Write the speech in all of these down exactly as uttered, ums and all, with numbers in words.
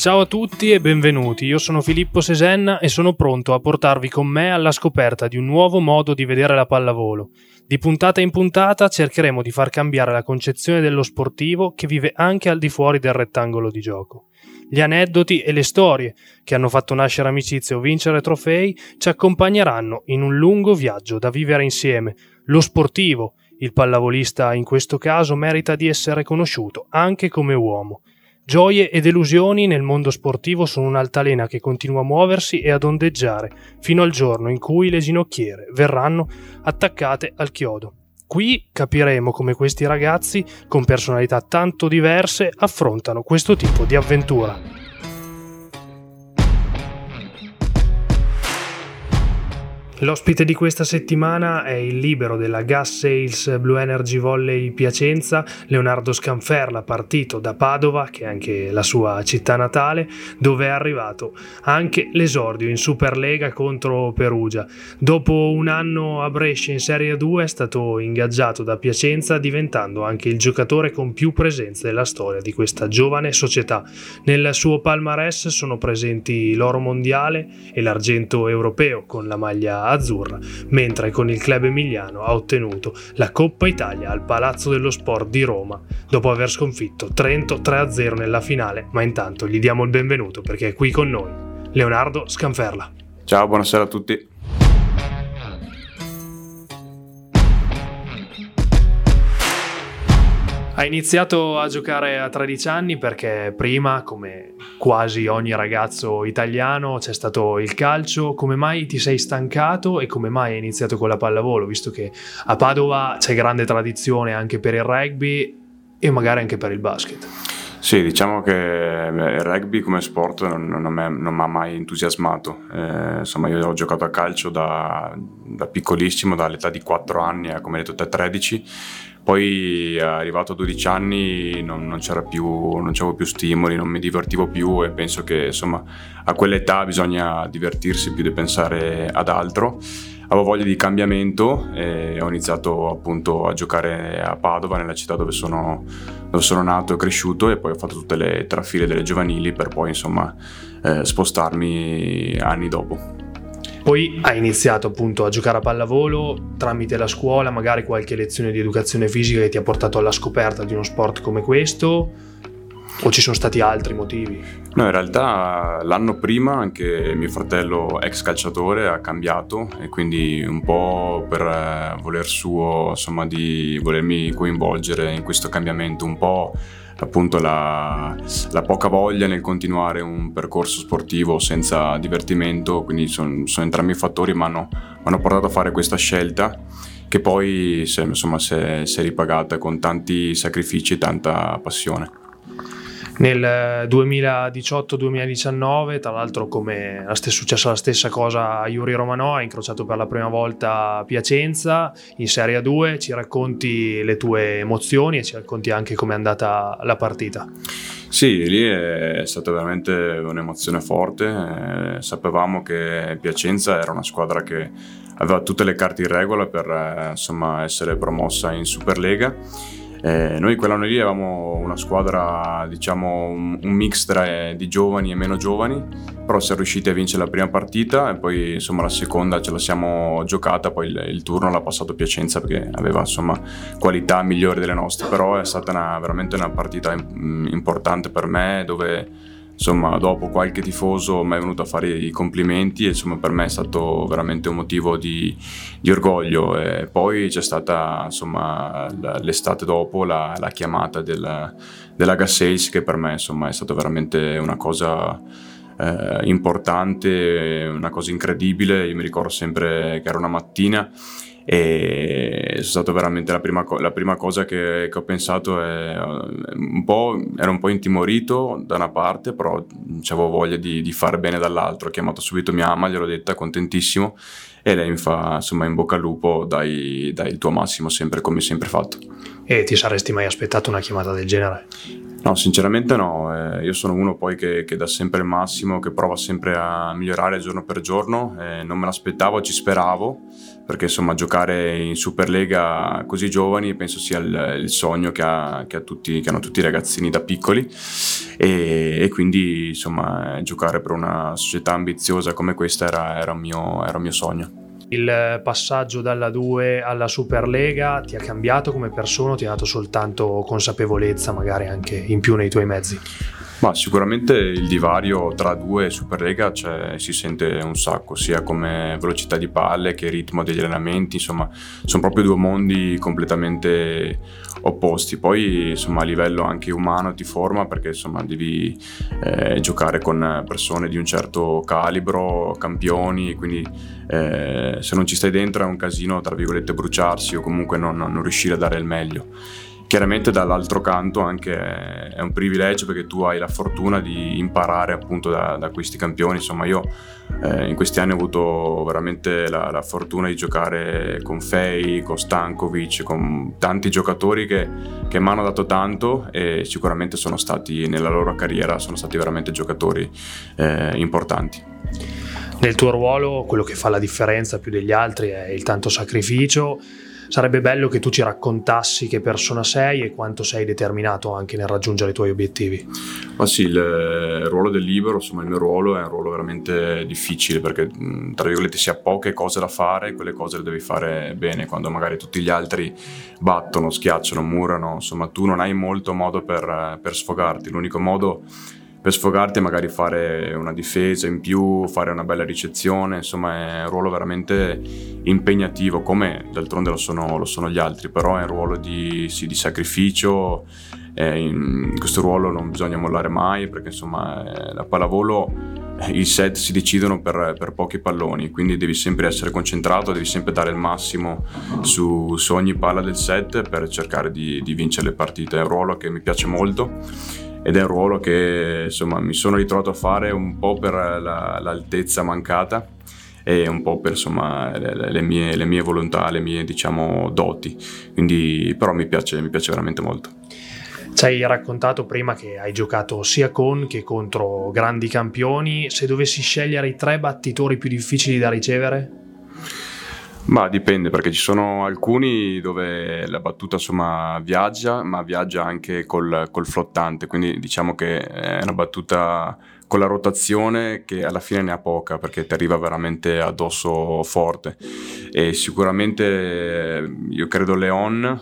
Ciao a tutti e benvenuti, io sono Filippo Sesenna e sono pronto a portarvi con me alla scoperta di un nuovo modo di vedere la pallavolo. Di puntata in puntata cercheremo di far cambiare la concezione dello sportivo che vive anche al di fuori del rettangolo di gioco. Gli aneddoti e le storie che hanno fatto nascere amicizie o vincere trofei ci accompagneranno in un lungo viaggio da vivere insieme. Lo sportivo, il pallavolista in questo caso, merita di essere conosciuto anche come uomo. Gioie e delusioni nel mondo sportivo sono un'altalena che continua a muoversi e ad ondeggiare fino al giorno in cui le ginocchiere verranno attaccate al chiodo. Qui capiremo come questi ragazzi, con personalità tanto diverse, affrontano questo tipo di avventura. L'ospite di questa settimana è il libero della Gas Sales Blue Energy Volley Piacenza, Leonardo Scanferla, partito da Padova, che è anche la sua città natale, dove è arrivato anche l'esordio in Superlega contro Perugia. Dopo un anno a Brescia in Serie A due è stato ingaggiato da Piacenza, diventando anche il giocatore con più presenze della storia di questa giovane società. Nel suo palmarès sono presenti l'oro mondiale e l'argento europeo con la maglia azzurra, mentre con il club emiliano ha ottenuto la Coppa Italia al Palazzo dello Sport di Roma dopo aver sconfitto Trento tre a zero nella finale, ma intanto gli diamo il benvenuto perché è qui con noi Leonardo Scanferla. Ciao, buonasera a tutti. Ha iniziato a giocare a tredici anni perché prima, come quasi ogni ragazzo italiano, c'è stato il calcio. Come mai ti sei stancato e come mai hai iniziato con la pallavolo, visto che a Padova c'è grande tradizione anche per il rugby e magari anche per il basket? Sì, diciamo che il rugby come sport non, non, è, non mi ha mai entusiasmato. Eh, insomma, io ho giocato a calcio da, da piccolissimo, dall'età di quattro anni a, come hai detto te, tredici. Poi arrivato a dodici anni non, non c'era più, non c'avevo più stimoli, non mi divertivo più e penso che, insomma, a quell'età bisogna divertirsi più di pensare ad altro. Avevo voglia di cambiamento e ho iniziato appunto a giocare a Padova, nella città dove sono, dove sono nato e cresciuto, e poi ho fatto tutte le trafile delle giovanili per poi, insomma, eh, spostarmi anni dopo. Poi hai iniziato appunto a giocare a pallavolo tramite la scuola, magari qualche lezione di educazione fisica che ti ha portato alla scoperta di uno sport come questo, o ci sono stati altri motivi? No, in realtà l'anno prima anche mio fratello, ex calciatore, ha cambiato e quindi un po' per voler suo, insomma, di volermi coinvolgere in questo cambiamento, un po' appunto la, la poca voglia nel continuare un percorso sportivo senza divertimento, quindi sono son entrambi i fattori che mi hanno portato a fare questa scelta, che poi se, insomma, se, se è ripagata con tanti sacrifici e tanta passione. Nel duemiladiciotto duemiladiciannove, tra l'altro, come è successa la stessa cosa a Yuri Romanò, ha incrociato per la prima volta Piacenza in Serie A due. Ci racconti le tue emozioni e ci racconti anche com'è andata la partita. Sì, lì è stata veramente un'emozione forte. Eh, sapevamo che Piacenza era una squadra che aveva tutte le carte in regola per eh, insomma, essere promossa in Superlega. Eh, noi quell'anno lì avevamo una squadra, diciamo, un, un mix tra eh, di giovani e meno giovani, però siamo riusciti a vincere la prima partita e poi, insomma, la seconda ce la siamo giocata, poi il, il turno l'ha passato Piacenza perché aveva, insomma, qualità migliori delle nostre, però è stata una, veramente una partita in, importante per me, dove, insomma, dopo qualche tifoso mi è venuto a fare i complimenti e, insomma, per me è stato veramente un motivo di, di orgoglio. E poi c'è stata, insomma, l'estate dopo la, la chiamata della, della Gas Sales, che per me, insomma, è stata veramente una cosa eh, importante, una cosa incredibile. Io mi ricordo sempre che era una mattina e è stata veramente la prima, la prima cosa che, che ho pensato. È un po', ero un po' intimorito da una parte, però avevo voglia di, di fare bene dall'altro. Ho chiamato subito mia mamma, gliel'ho detta, contentissimo, e lei mi fa, insomma, in bocca al lupo, dai, dai il tuo massimo sempre, come sempre fatto. E ti saresti mai aspettato una chiamata del genere? No, sinceramente no. Eh, io sono uno poi che, che dà sempre il massimo, che prova sempre a migliorare giorno per giorno. Eh, non me l'aspettavo, ci speravo, perché insomma giocare in Superlega così giovani penso sia il, il sogno che, ha, che, ha tutti, che hanno tutti i ragazzini da piccoli. E, e quindi insomma giocare per una società ambiziosa come questa era, era, un, mio, era un mio sogno. Il passaggio dalla due alla Superlega ti ha cambiato come persona o ti ha dato soltanto consapevolezza magari anche in più nei tuoi mezzi? Ma sicuramente il divario tra due e Superlega cioè, si sente un sacco, sia come velocità di palle che ritmo degli allenamenti, insomma sono proprio due mondi completamente opposti. Poi insomma a livello anche umano ti forma, perché insomma devi eh, giocare con persone di un certo calibro, campioni, quindi eh, se non ci stai dentro è un casino tra virgolette bruciarsi o comunque non, non riuscire a dare il meglio. Chiaramente dall'altro canto anche è un privilegio, perché tu hai la fortuna di imparare appunto da, da questi campioni. Insomma io eh, in questi anni ho avuto veramente la, la fortuna di giocare con Fei, con Stankovic, con tanti giocatori che, che mi hanno dato tanto, e sicuramente sono stati nella loro carriera sono stati veramente giocatori eh, importanti. Nel tuo ruolo quello che fa la differenza più degli altri è il tanto sacrificio. Sarebbe bello che tu ci raccontassi che persona sei e quanto sei determinato anche nel raggiungere i tuoi obiettivi. Ma sì, il ruolo del libero, insomma il mio ruolo è un ruolo veramente difficile, perché tra virgolette si ha poche cose da fare, quelle cose le devi fare bene, quando magari tutti gli altri battono, schiacciano, murano, insomma tu non hai molto modo per, per sfogarti. L'unico modo per sfogarti è magari fare una difesa in più, fare una bella ricezione, insomma è un ruolo veramente impegnativo, come d'altronde lo sono, lo sono gli altri, però è un ruolo di, sì, di sacrificio. Eh, in questo ruolo non bisogna mollare mai, perché insomma eh, la pallavolo i set si decidono per, per pochi palloni, quindi devi sempre essere concentrato, devi sempre dare il massimo su, su ogni palla del set per cercare di, di vincere le partite. È un ruolo che mi piace molto, ed è un ruolo che insomma mi sono ritrovato a fare un po' per la, l'altezza mancata e un po' per insomma le, le, mie, le mie volontà, le mie diciamo doti, quindi però mi piace, mi piace veramente molto. Ci hai raccontato prima che hai giocato sia con che contro grandi campioni. Se dovessi scegliere i tre battitori più difficili da ricevere? Ma dipende, perché ci sono alcuni dove la battuta insomma viaggia, ma viaggia anche col, col flottante, quindi diciamo che è una battuta con la rotazione che alla fine ne ha poca, perché ti arriva veramente addosso forte. E sicuramente io credo Leon,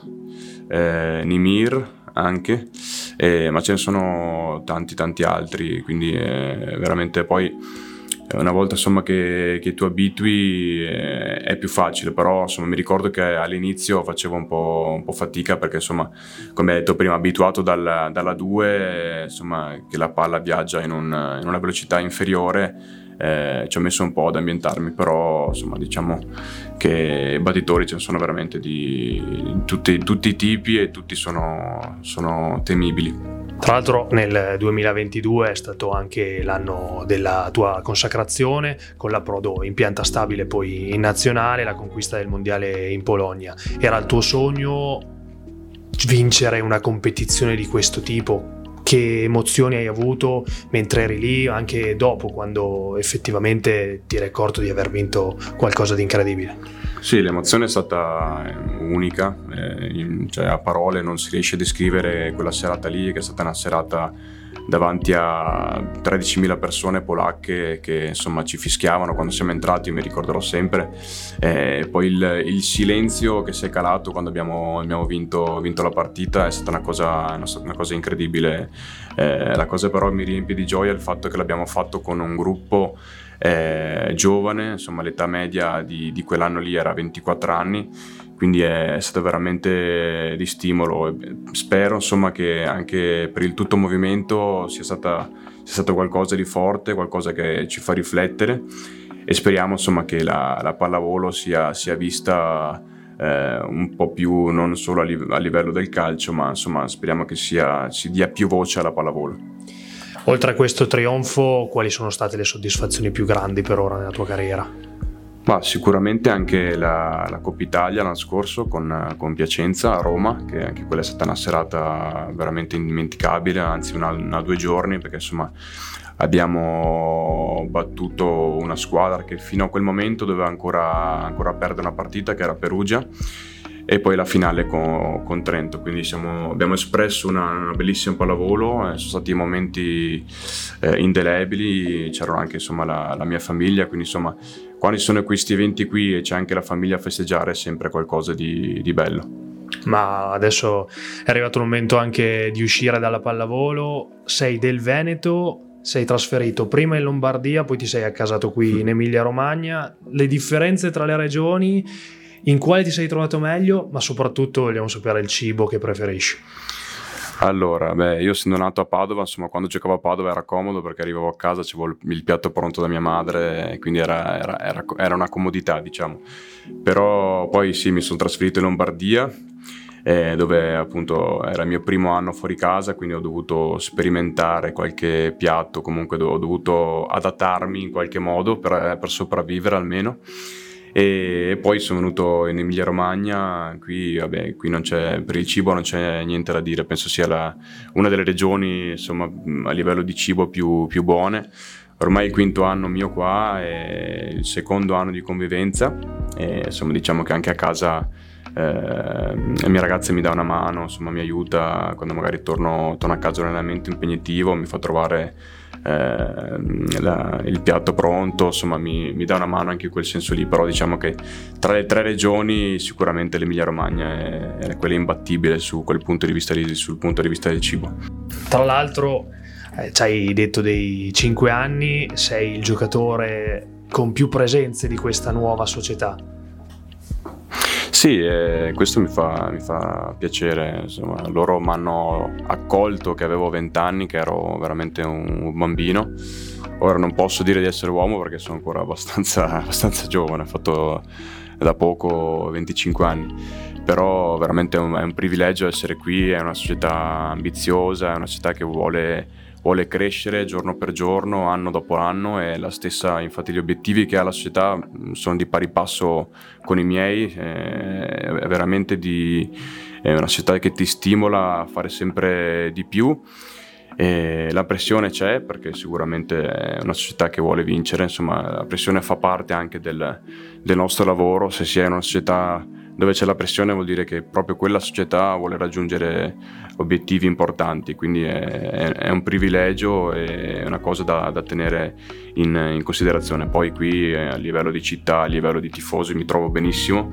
eh, Nimir anche, eh, ma ce ne sono tanti tanti altri, quindi eh, veramente poi una volta insomma che, che tu abitui eh, è più facile, però insomma mi ricordo che all'inizio facevo un po', un po' fatica, perché insomma come hai detto prima, abituato dalla, dalla due, insomma che la palla viaggia in, un, in una velocità inferiore, eh, ci ho messo un po' ad ambientarmi, però insomma diciamo che battitori ce ne sono veramente di tutti, tutti i tipi e tutti sono, sono temibili. Tra l'altro nel duemilaventidue è stato anche l'anno della tua consacrazione con l'approdo in pianta stabile poi in nazionale, la conquista del mondiale in Polonia. Era il tuo sogno vincere una competizione di questo tipo? Che emozioni hai avuto mentre eri lì, anche dopo, quando effettivamente ti eri accorto di aver vinto qualcosa di incredibile? Sì, l'emozione è stata unica, eh, cioè a parole non si riesce a descrivere quella serata lì, che è stata una serata davanti a tredicimila persone polacche che insomma ci fischiavano quando siamo entrati, mi ricorderò sempre. Eh, poi il, il silenzio che si è calato quando abbiamo, abbiamo vinto, vinto la partita è stata una cosa, una, una cosa incredibile. Eh, la cosa però mi riempie di gioia il fatto che l'abbiamo fatto con un gruppo eh, giovane, insomma l'età media di, di quell'anno lì era ventiquattro anni, quindi è stato veramente di stimolo. Spero insomma che anche per il tutto movimento sia stata, sia stato qualcosa di forte, qualcosa che ci fa riflettere, e speriamo insomma che la, la pallavolo sia, sia vista eh, un po' più, non solo a, live, a livello del calcio, ma insomma speriamo che sia, si dia più voce alla pallavolo. Oltre a questo trionfo, quali sono state le soddisfazioni più grandi per ora nella tua carriera? Ma sicuramente anche la, la Coppa Italia l'anno scorso con, con Piacenza a Roma, che anche quella è stata una serata veramente indimenticabile, anzi una, una due giorni, perché insomma abbiamo battuto una squadra che fino a quel momento doveva ancora, ancora perdere una partita, che era Perugia, e poi la finale con, con Trento, quindi siamo, abbiamo espresso una, una bellissima pallavolo, eh, sono stati momenti eh, indelebili, c'era anche insomma la, la mia famiglia, quindi insomma quando ci sono questi eventi qui e c'è anche la famiglia a festeggiare è sempre qualcosa di, di bello. Ma adesso è arrivato il momento anche di uscire dalla pallavolo, sei del Veneto, sei trasferito prima in Lombardia, poi ti sei accasato qui in Emilia-Romagna, le differenze tra le regioni, in quale ti sei trovato meglio, ma soprattutto vogliamo sapere il cibo che preferisci. Allora, beh, io sono nato a Padova, insomma quando giocavo a Padova era comodo perché arrivavo a casa, c'avevo il piatto pronto da mia madre, e quindi era, era, era, era una comodità, diciamo. Però poi sì, mi sono trasferito in Lombardia, eh, dove appunto era il mio primo anno fuori casa, quindi ho dovuto sperimentare qualche piatto, comunque ho dovuto adattarmi in qualche modo per, per sopravvivere almeno. E poi sono venuto in Emilia-Romagna, qui, vabbè, qui non c'è, per il cibo non c'è niente da dire, penso sia la, una delle regioni insomma a livello di cibo più, più buone. Ormai il quinto anno mio qua e il secondo anno di convivenza e insomma diciamo che anche a casa eh, la mia ragazza mi dà una mano, insomma mi aiuta quando magari torno, torno a casa da un allenamento impegnativo, mi fa trovare Eh, la, il piatto pronto, insomma mi, mi dà una mano anche in quel senso lì. Però diciamo che tra le tre regioni sicuramente l'Emilia-Romagna è, è quella imbattibile su quel punto di vista lì, sul punto di vista del cibo. Tra l'altro eh, ci hai detto dei cinque anni, sei il giocatore con più presenze di questa nuova società. Sì, eh, questo mi fa, mi fa piacere, insomma, loro mi hanno accolto che avevo venti anni, che ero veramente un bambino. Ora non posso dire di essere uomo perché sono ancora abbastanza, abbastanza giovane, ho fatto da poco venticinque anni, però veramente è un, è un privilegio essere qui, è una società ambiziosa, è una società che vuole, vuole crescere giorno per giorno, anno dopo anno, e la stessa, infatti gli obiettivi che ha la società sono di pari passo con i miei, è veramente di, è una società che ti stimola a fare sempre di più. E la pressione c'è perché sicuramente è una società che vuole vincere, insomma la pressione fa parte anche del, del nostro lavoro. Se si è una società dove c'è la pressione vuol dire che proprio quella società vuole raggiungere obiettivi importanti, quindi è, è un privilegio e è una cosa da, da tenere in, in considerazione. Poi qui a livello di città, a livello di tifosi mi trovo benissimo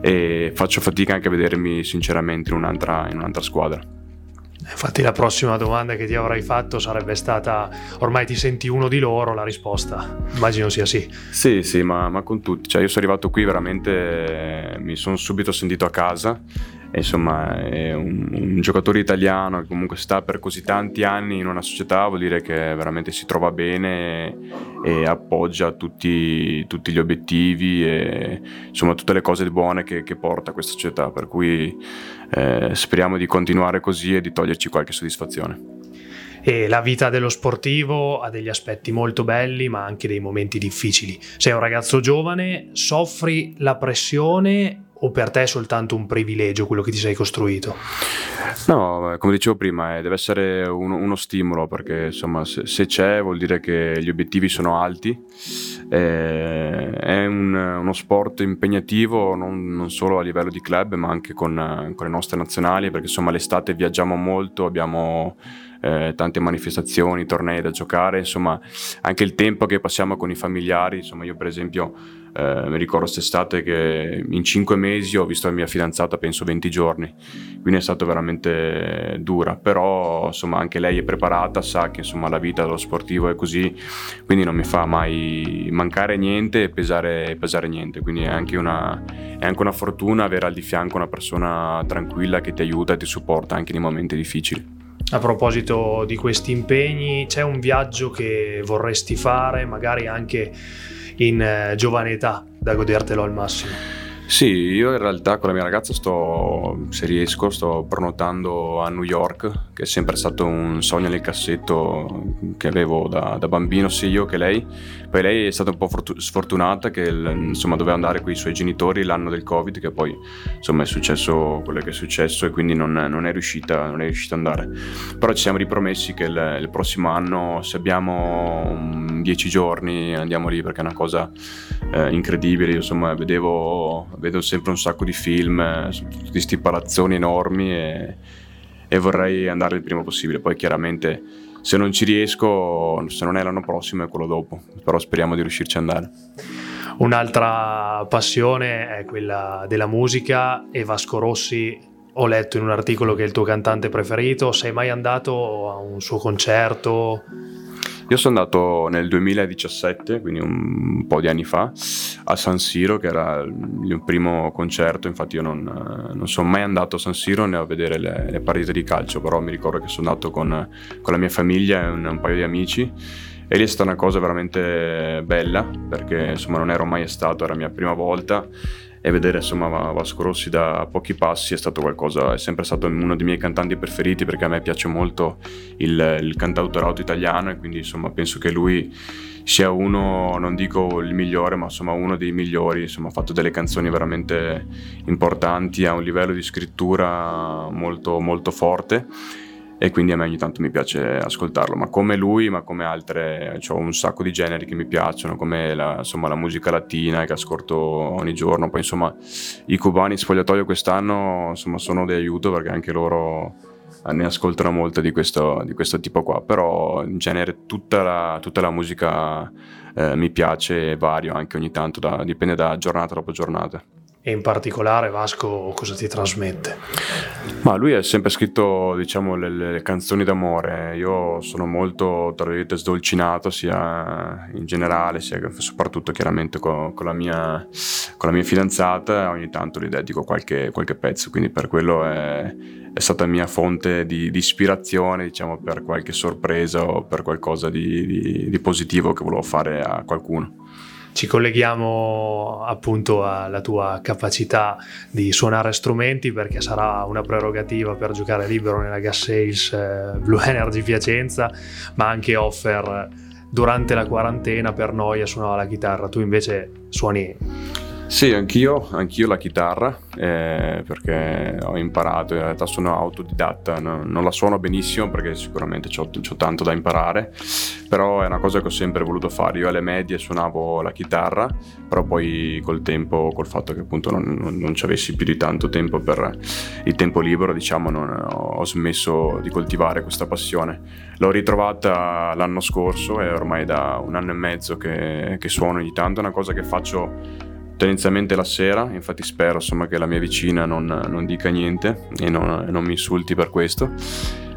e faccio fatica anche a vedermi sinceramente in un'altra, in un'altra squadra. Infatti la prossima domanda che ti avrei fatto sarebbe stata: ormai ti senti uno di loro? La risposta immagino sia sì. Sì, sì, ma, ma con tutti. Cioè io sono arrivato qui veramente, eh, mi sono subito sentito a casa. E insomma è un, un giocatore italiano che comunque sta per così tanti anni in una società, vuol dire che veramente si trova bene e, e appoggia tutti, tutti gli obiettivi e insomma tutte le cose buone che, che porta questa società, per cui eh, speriamo di continuare così e di toglierci qualche soddisfazione. E la vita dello sportivo ha degli aspetti molto belli ma anche dei momenti difficili. Sei un ragazzo giovane, soffri la pressione o per te è soltanto un privilegio quello che ti sei costruito? No, come dicevo prima, eh, deve essere un, uno stimolo, perché insomma se, se c'è vuol dire che gli obiettivi sono alti. Eh, è un, uno sport impegnativo non, non solo a livello di club ma anche con, con le nostre nazionali, perché insomma l'estate viaggiamo molto, abbiamo eh, tante manifestazioni, tornei da giocare, insomma anche il tempo che passiamo con i familiari. Insomma io per esempio Eh, mi ricordo quest'estate che in cinque mesi ho visto la mia fidanzata penso venti giorni, quindi è stato veramente dura, però insomma anche lei è preparata, sa che insomma la vita dello sportivo è così, quindi non mi fa mai mancare niente e pesare, pesare niente, quindi è anche, una, è anche una fortuna avere al di fianco una persona tranquilla che ti aiuta e ti supporta anche nei momenti difficili. A proposito di questi impegni, c'è un viaggio che vorresti fare magari anche in eh, giovane età da godertelo al massimo? Sì, io in realtà con la mia ragazza sto, se riesco, sto prenotando a New York, che è sempre stato un sogno nel cassetto che avevo da, da bambino, sia io che lei. Poi lei è stata un po' sfortunata che insomma doveva andare con i suoi genitori l'anno del Covid, che poi insomma è successo quello che è successo e quindi non, non è riuscita non è riuscita ad andare. Però ci siamo ripromessi che il, il prossimo anno, se abbiamo dieci giorni, andiamo lì, perché è una cosa eh, incredibile. Io, insomma, vedevo... vedo sempre un sacco di film su tutti questi palazzoni enormi e, e vorrei andare il prima possibile. Poi chiaramente, se non ci riesco, se non è l'anno prossimo è quello dopo, però speriamo di riuscirci ad andare. Un'altra passione è quella della musica e Vasco Rossi, ho letto in un articolo che è il tuo cantante preferito. Sei mai andato a un suo concerto? Io sono andato nel duemiladiciassette, quindi un po' di anni fa, a San Siro, che era il mio primo concerto. Infatti io non, non sono mai andato a San Siro né a vedere le, le partite di calcio, però mi ricordo che sono andato con, con la mia famiglia e un, un paio di amici, e lì è stata una cosa veramente bella, perché insomma non ero mai stato, era la mia prima volta, e vedere insomma Vasco Rossi da pochi passi è stato qualcosa, è sempre stato uno dei miei cantanti preferiti, perché a me piace molto il, il cantautorato italiano, e quindi insomma penso che lui sia uno, non dico il migliore, ma insomma uno dei migliori. Insomma, ha fatto delle canzoni veramente importanti, ha un livello di scrittura molto molto forte, e quindi a me ogni tanto mi piace ascoltarlo, ma come lui, ma come altre, cioè, ho un sacco di generi che mi piacciono, come la, insomma, la musica latina che ascolto ogni giorno. Poi insomma i cubani sfogliatoio quest'anno insomma sono di aiuto, perché anche loro ne ascoltano molto di questo, di questo tipo qua, però in genere tutta la, tutta la musica eh, mi piace, e vario anche ogni tanto, da, dipende da giornata dopo giornata. E in particolare Vasco cosa ti trasmette? Ma lui ha sempre scritto, diciamo, le, le canzoni d'amore. Io sono molto, tra virgolette, sdolcinato, sia in generale, sia soprattutto chiaramente con, con, la, mia, con la mia fidanzata. Ogni tanto gli dedico qualche, qualche pezzo, quindi per quello è, è stata mia fonte di, di ispirazione, diciamo, per qualche sorpresa o per qualcosa di, di, di positivo che volevo fare a qualcuno. Ci colleghiamo appunto alla tua capacità di suonare strumenti, perché sarà una prerogativa per giocare libero nella Gas Sales Blue Energy Piacenza, ma anche Offer durante la quarantena per noia suonava la chitarra. Tu invece suoni? Sì, anch'io, anch'io la chitarra, eh, perché ho imparato, in realtà sono autodidatta, no, non la suono benissimo perché sicuramente c'ho, c'ho tanto da imparare, però è una cosa che ho sempre voluto fare. Io alle medie suonavo la chitarra, però poi col tempo, col fatto che appunto non, non, non ci avessi più di tanto tempo per il tempo libero, diciamo, non ho smesso di coltivare questa passione. L'ho ritrovata l'anno scorso, è ormai da un anno e mezzo che, che suono ogni tanto, è una cosa che faccio tendenzialmente la sera. Infatti spero insomma che la mia vicina non, non dica niente e non, non mi insulti per questo,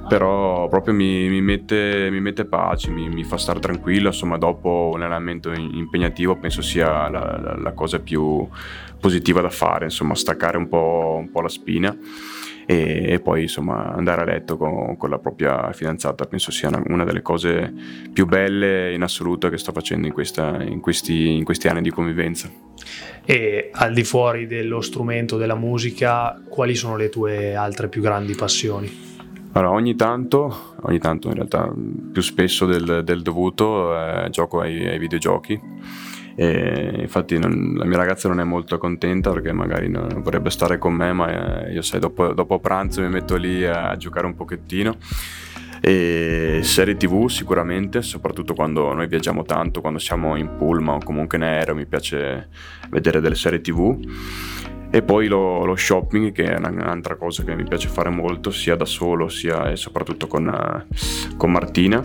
però proprio mi, mi, mette, mi mette pace, mi, mi fa stare tranquillo. Insomma, dopo un allenamento impegnativo penso sia la, la, la cosa più positiva da fare, insomma staccare un po', un po' la spina e, e poi insomma andare a letto con, con la propria fidanzata. Penso sia una, una delle cose più belle in assoluto che sto facendo in, questa, in, questi, in questi anni di convivenza. E al di fuori dello strumento, della musica, quali sono le tue altre più grandi passioni? Allora, ogni tanto, ogni tanto in realtà più spesso del, del dovuto, eh, gioco ai, ai videogiochi. E infatti non, la mia ragazza non è molto contenta perché magari non vorrebbe stare con me, ma io sai, dopo, dopo pranzo mi metto lì a giocare un pochettino. E serie tivù sicuramente, soprattutto quando noi viaggiamo tanto, quando siamo in pullman o comunque in aereo, mi piace vedere delle serie tivù. E poi lo, lo shopping, che è un'altra cosa che mi piace fare molto, sia da solo sia e soprattutto con, con Martina.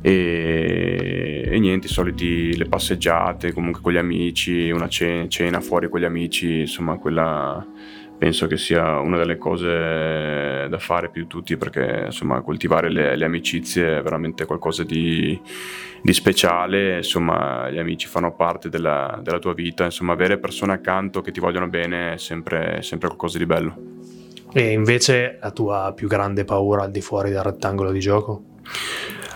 E, e niente, i soliti, le passeggiate comunque con gli amici, una cena, cena fuori con gli amici, insomma quella penso che sia una delle cose da fare più di tutti, perché insomma coltivare le, le amicizie è veramente qualcosa di, di speciale. Insomma, gli amici fanno parte della, della tua vita, insomma avere persone accanto che ti vogliono bene è sempre, sempre qualcosa di bello. E invece la tua più grande paura al di fuori del rettangolo di gioco?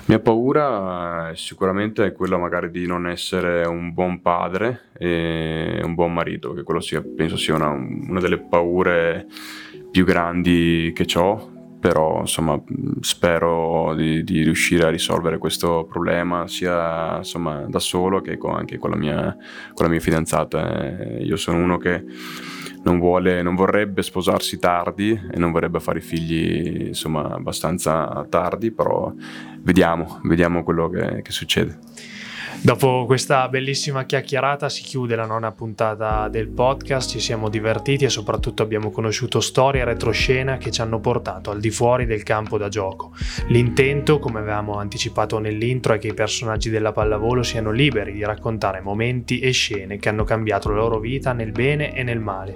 mia paura sicuramente è quella magari di non essere un buon padre e un buon marito, che quello sia, penso sia una, una delle paure più grandi che ho. Però insomma spero di, di riuscire a risolvere questo problema sia insomma da solo che con, anche con la mia, con la mia fidanzata. Io sono uno che non vuole, non vorrebbe sposarsi tardi e non vorrebbe fare figli insomma abbastanza tardi, però vediamo, vediamo quello che, che succede. Dopo questa bellissima chiacchierata si chiude la nona puntata del podcast, ci siamo divertiti e soprattutto abbiamo conosciuto storie e retroscena che ci hanno portato al di fuori del campo da gioco. L'intento, come avevamo anticipato nell'intro, è che i personaggi della pallavolo siano liberi di raccontare momenti e scene che hanno cambiato la loro vita nel bene e nel male.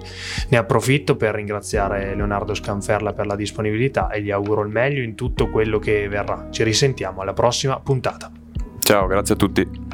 Ne approfitto per ringraziare Leonardo Scanferla per la disponibilità e gli auguro il meglio in tutto quello che verrà. Ci risentiamo alla prossima puntata. Ciao, grazie a tutti.